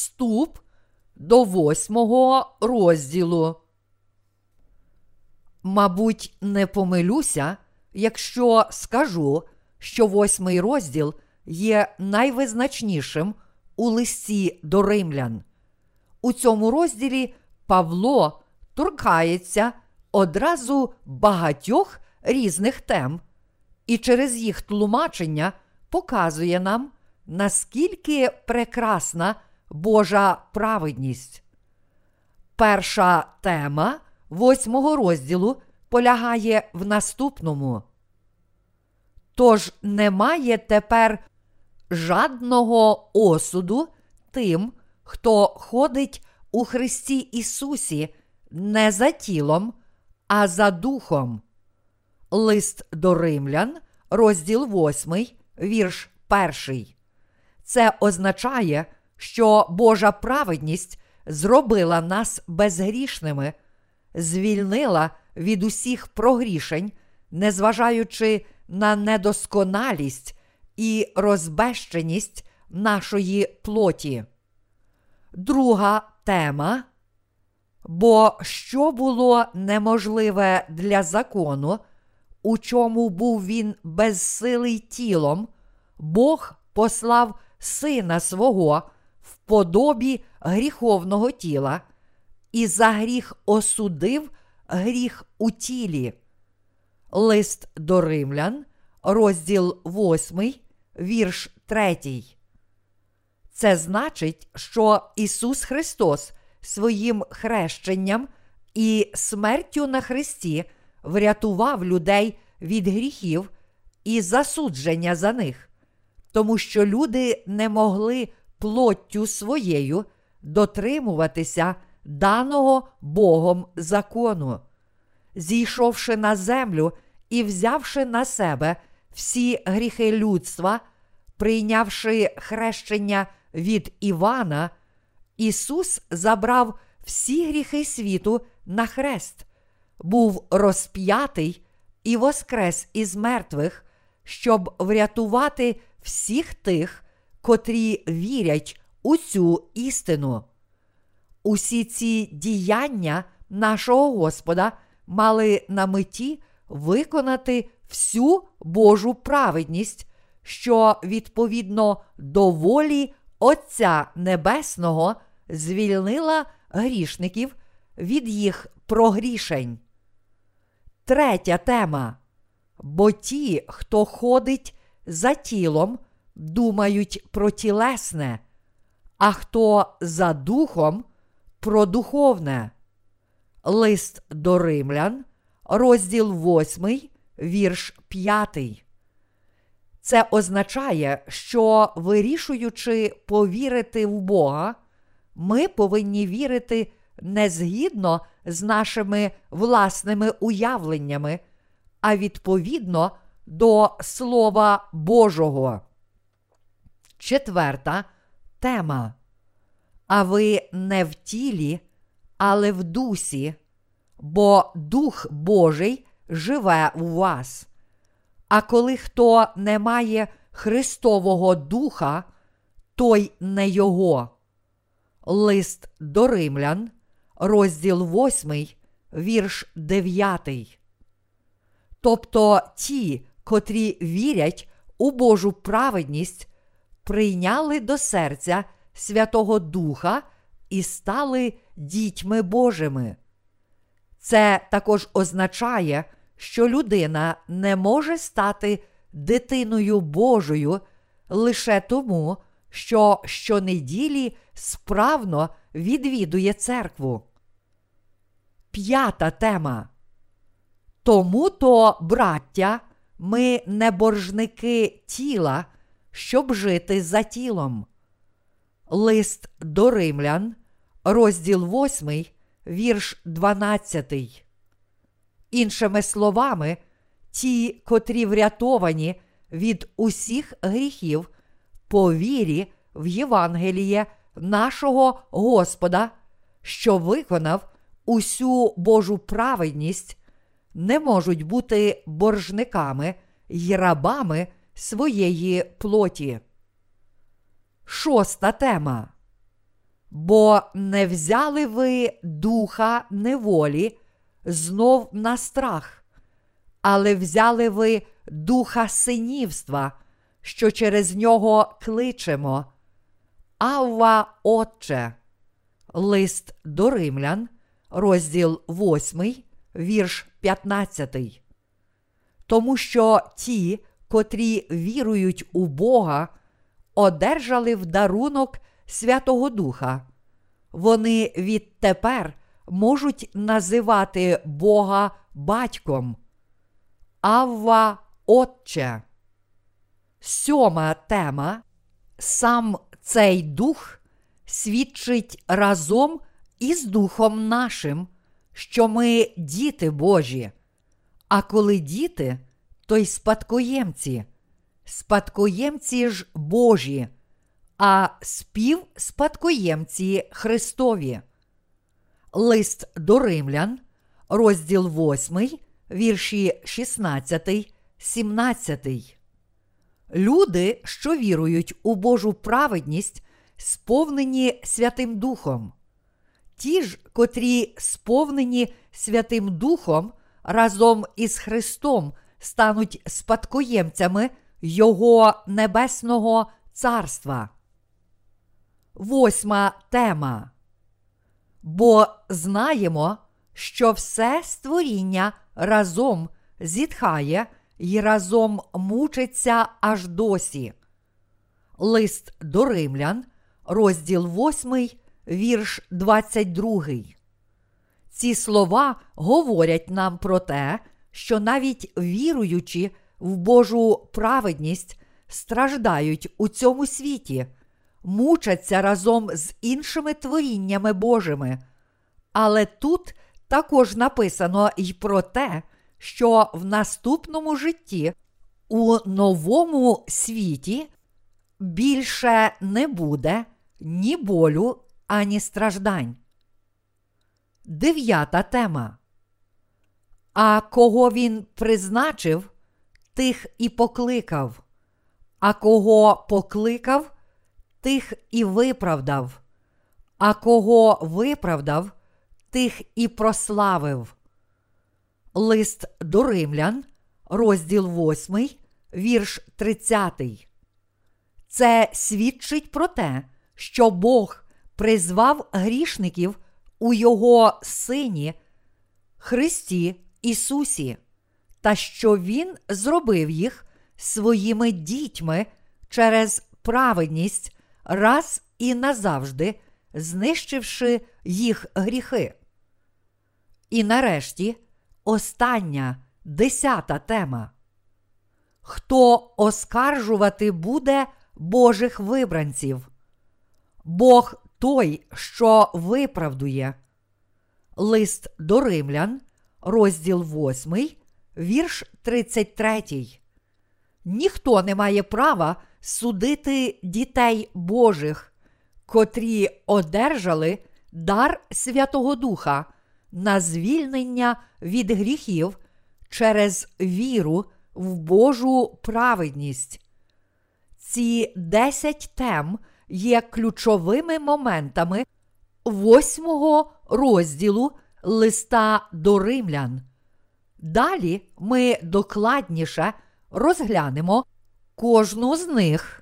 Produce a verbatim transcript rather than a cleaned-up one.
вступ до восьмого розділу. Мабуть, не помилюся, якщо скажу, що восьмий розділ є найвизначнішим у листі до римлян. У цьому розділі Павло торкається одразу багатьох різних тем і через їх тлумачення показує нам, наскільки прекрасна Божа праведність. Перша тема восьмого розділу полягає в наступному. Тож немає тепер жадного осуду тим, хто ходить у Христі Ісусі не за тілом, а за духом. Лист до римлян, розділ восьмий, вірш перший. Це означає, що Божа праведність зробила нас безгрішними, звільнила від усіх прогрішень, незважаючи на недосконалість і розбещеність нашої плоті. Друга тема. Бо що було неможливе для закону, у чому був він безсилий тілом, Бог послав Сина Свого в подобі гріховного тіла і за гріх осудив гріх у тілі. Лист до римлян, розділ восьмий, вірш третій. Це значить, що Ісус Христос своїм хрещенням і смертю на хресті врятував людей від гріхів і засудження за них, тому що люди не могли плоттю своєю дотримуватися даного Богом закону. Зійшовши на землю і взявши на себе всі гріхи людства, прийнявши хрещення від Івана, Ісус забрав всі гріхи світу на хрест, був розп'ятий і воскрес із мертвих, щоб врятувати всіх тих, котрі вірять у цю істину. Усі ці діяння нашого Господа мали на меті виконати всю Божу праведність, що відповідно до волі Отця Небесного звільнила грішників від їх прогрішень. Третя тема. Бо ті, хто ходить за тілом, думають про тілесне, а хто за духом – про духовне. Лист до римлян, розділ восьмий, вірш п'ятий. Це означає, що, вирішуючи повірити в Бога, ми повинні вірити не згідно з нашими власними уявленнями, а відповідно до Слова Божого. Четверта тема. А ви не в тілі, але в дусі, бо Дух Божий живе у вас. А коли хто не має Христового Духа, той не його. Лист до римлян, розділ восьмий, вірш дев'ятий. Тобто ті, котрі вірять у Божу праведність, прийняли до серця Святого Духа і стали дітьми Божими. Це також означає, що людина не може стати дитиною Божою лише тому, що щонеділі справно відвідує церкву. П'ята тема. Тому-то, браття, ми не боржники тіла, щоб жити за тілом. Лист до римлян, розділ восьмий, вірш дванадцятий. Іншими словами, ті, котрі врятовані від усіх гріхів по вірі в Євангеліє нашого Господа, що виконав усю Божу праведність, не можуть бути боржниками й рабами своєї плоті. Шоста тема. Бо не взяли ви духа неволі знов на страх, але взяли ви духа синівства, що через нього кличемо: Авва, Отче. Лист до Римлян, розділ восьмий, вірш п'ятнадцятий. Тому що ті, котрі вірують у Бога, одержали в дарунок Святого Духа. Вони відтепер можуть називати Бога Батьком. Авва, Отче. Сьома тема. Сам цей Дух свідчить разом із Духом нашим, що ми діти Божі. А коли діти, то й спадкоємці. Спадкоємці ж Божі, а співспадкоємці Христові. Лист до Римлян, розділ восьмий, вірші шістнадцятий сімнадцятий. Люди, що вірують у Божу праведність, сповнені Святим Духом. Ті ж, котрі сповнені Святим Духом, разом із Христом стануть спадкоємцями Його Небесного Царства. Восьма тема. Бо знаємо, що все створіння разом зітхає і разом мучиться аж досі. Лист до Римлян, розділ восьмий, вірш двадцять другий. Ці слова говорять нам про те, що навіть віруючі в Божу праведність страждають у цьому світі, мучаться разом з іншими творіннями Божими. Але тут також написано й про те, що в наступному житті, у новому світі, більше не буде ні болю, ані страждань. Дев'ята тема. А кого він призначив, тих і покликав. А кого покликав, тих і виправдав. А кого виправдав, тих і прославив. Лист до Римлян, розділ восьмий, вірш тридцятий. Це свідчить про те, що Бог призвав грішників у Його Сині Христі Ісусі, та що Він зробив їх своїми дітьми через праведність раз і назавжди, знищивши їх гріхи. І нарешті остання, десята тема. Хто оскаржувати буде Божих вибранців? Бог той, що виправдує. Лист до Римлян, розділ восьмий, вірш тридцять третій. Ніхто не має права судити дітей Божих, котрі одержали дар Святого Духа на звільнення від гріхів через віру в Божу праведність. Ці десять тем є ключовими моментами восьмого розділу листа до Римлян. Далі ми докладніше розглянемо кожну з них.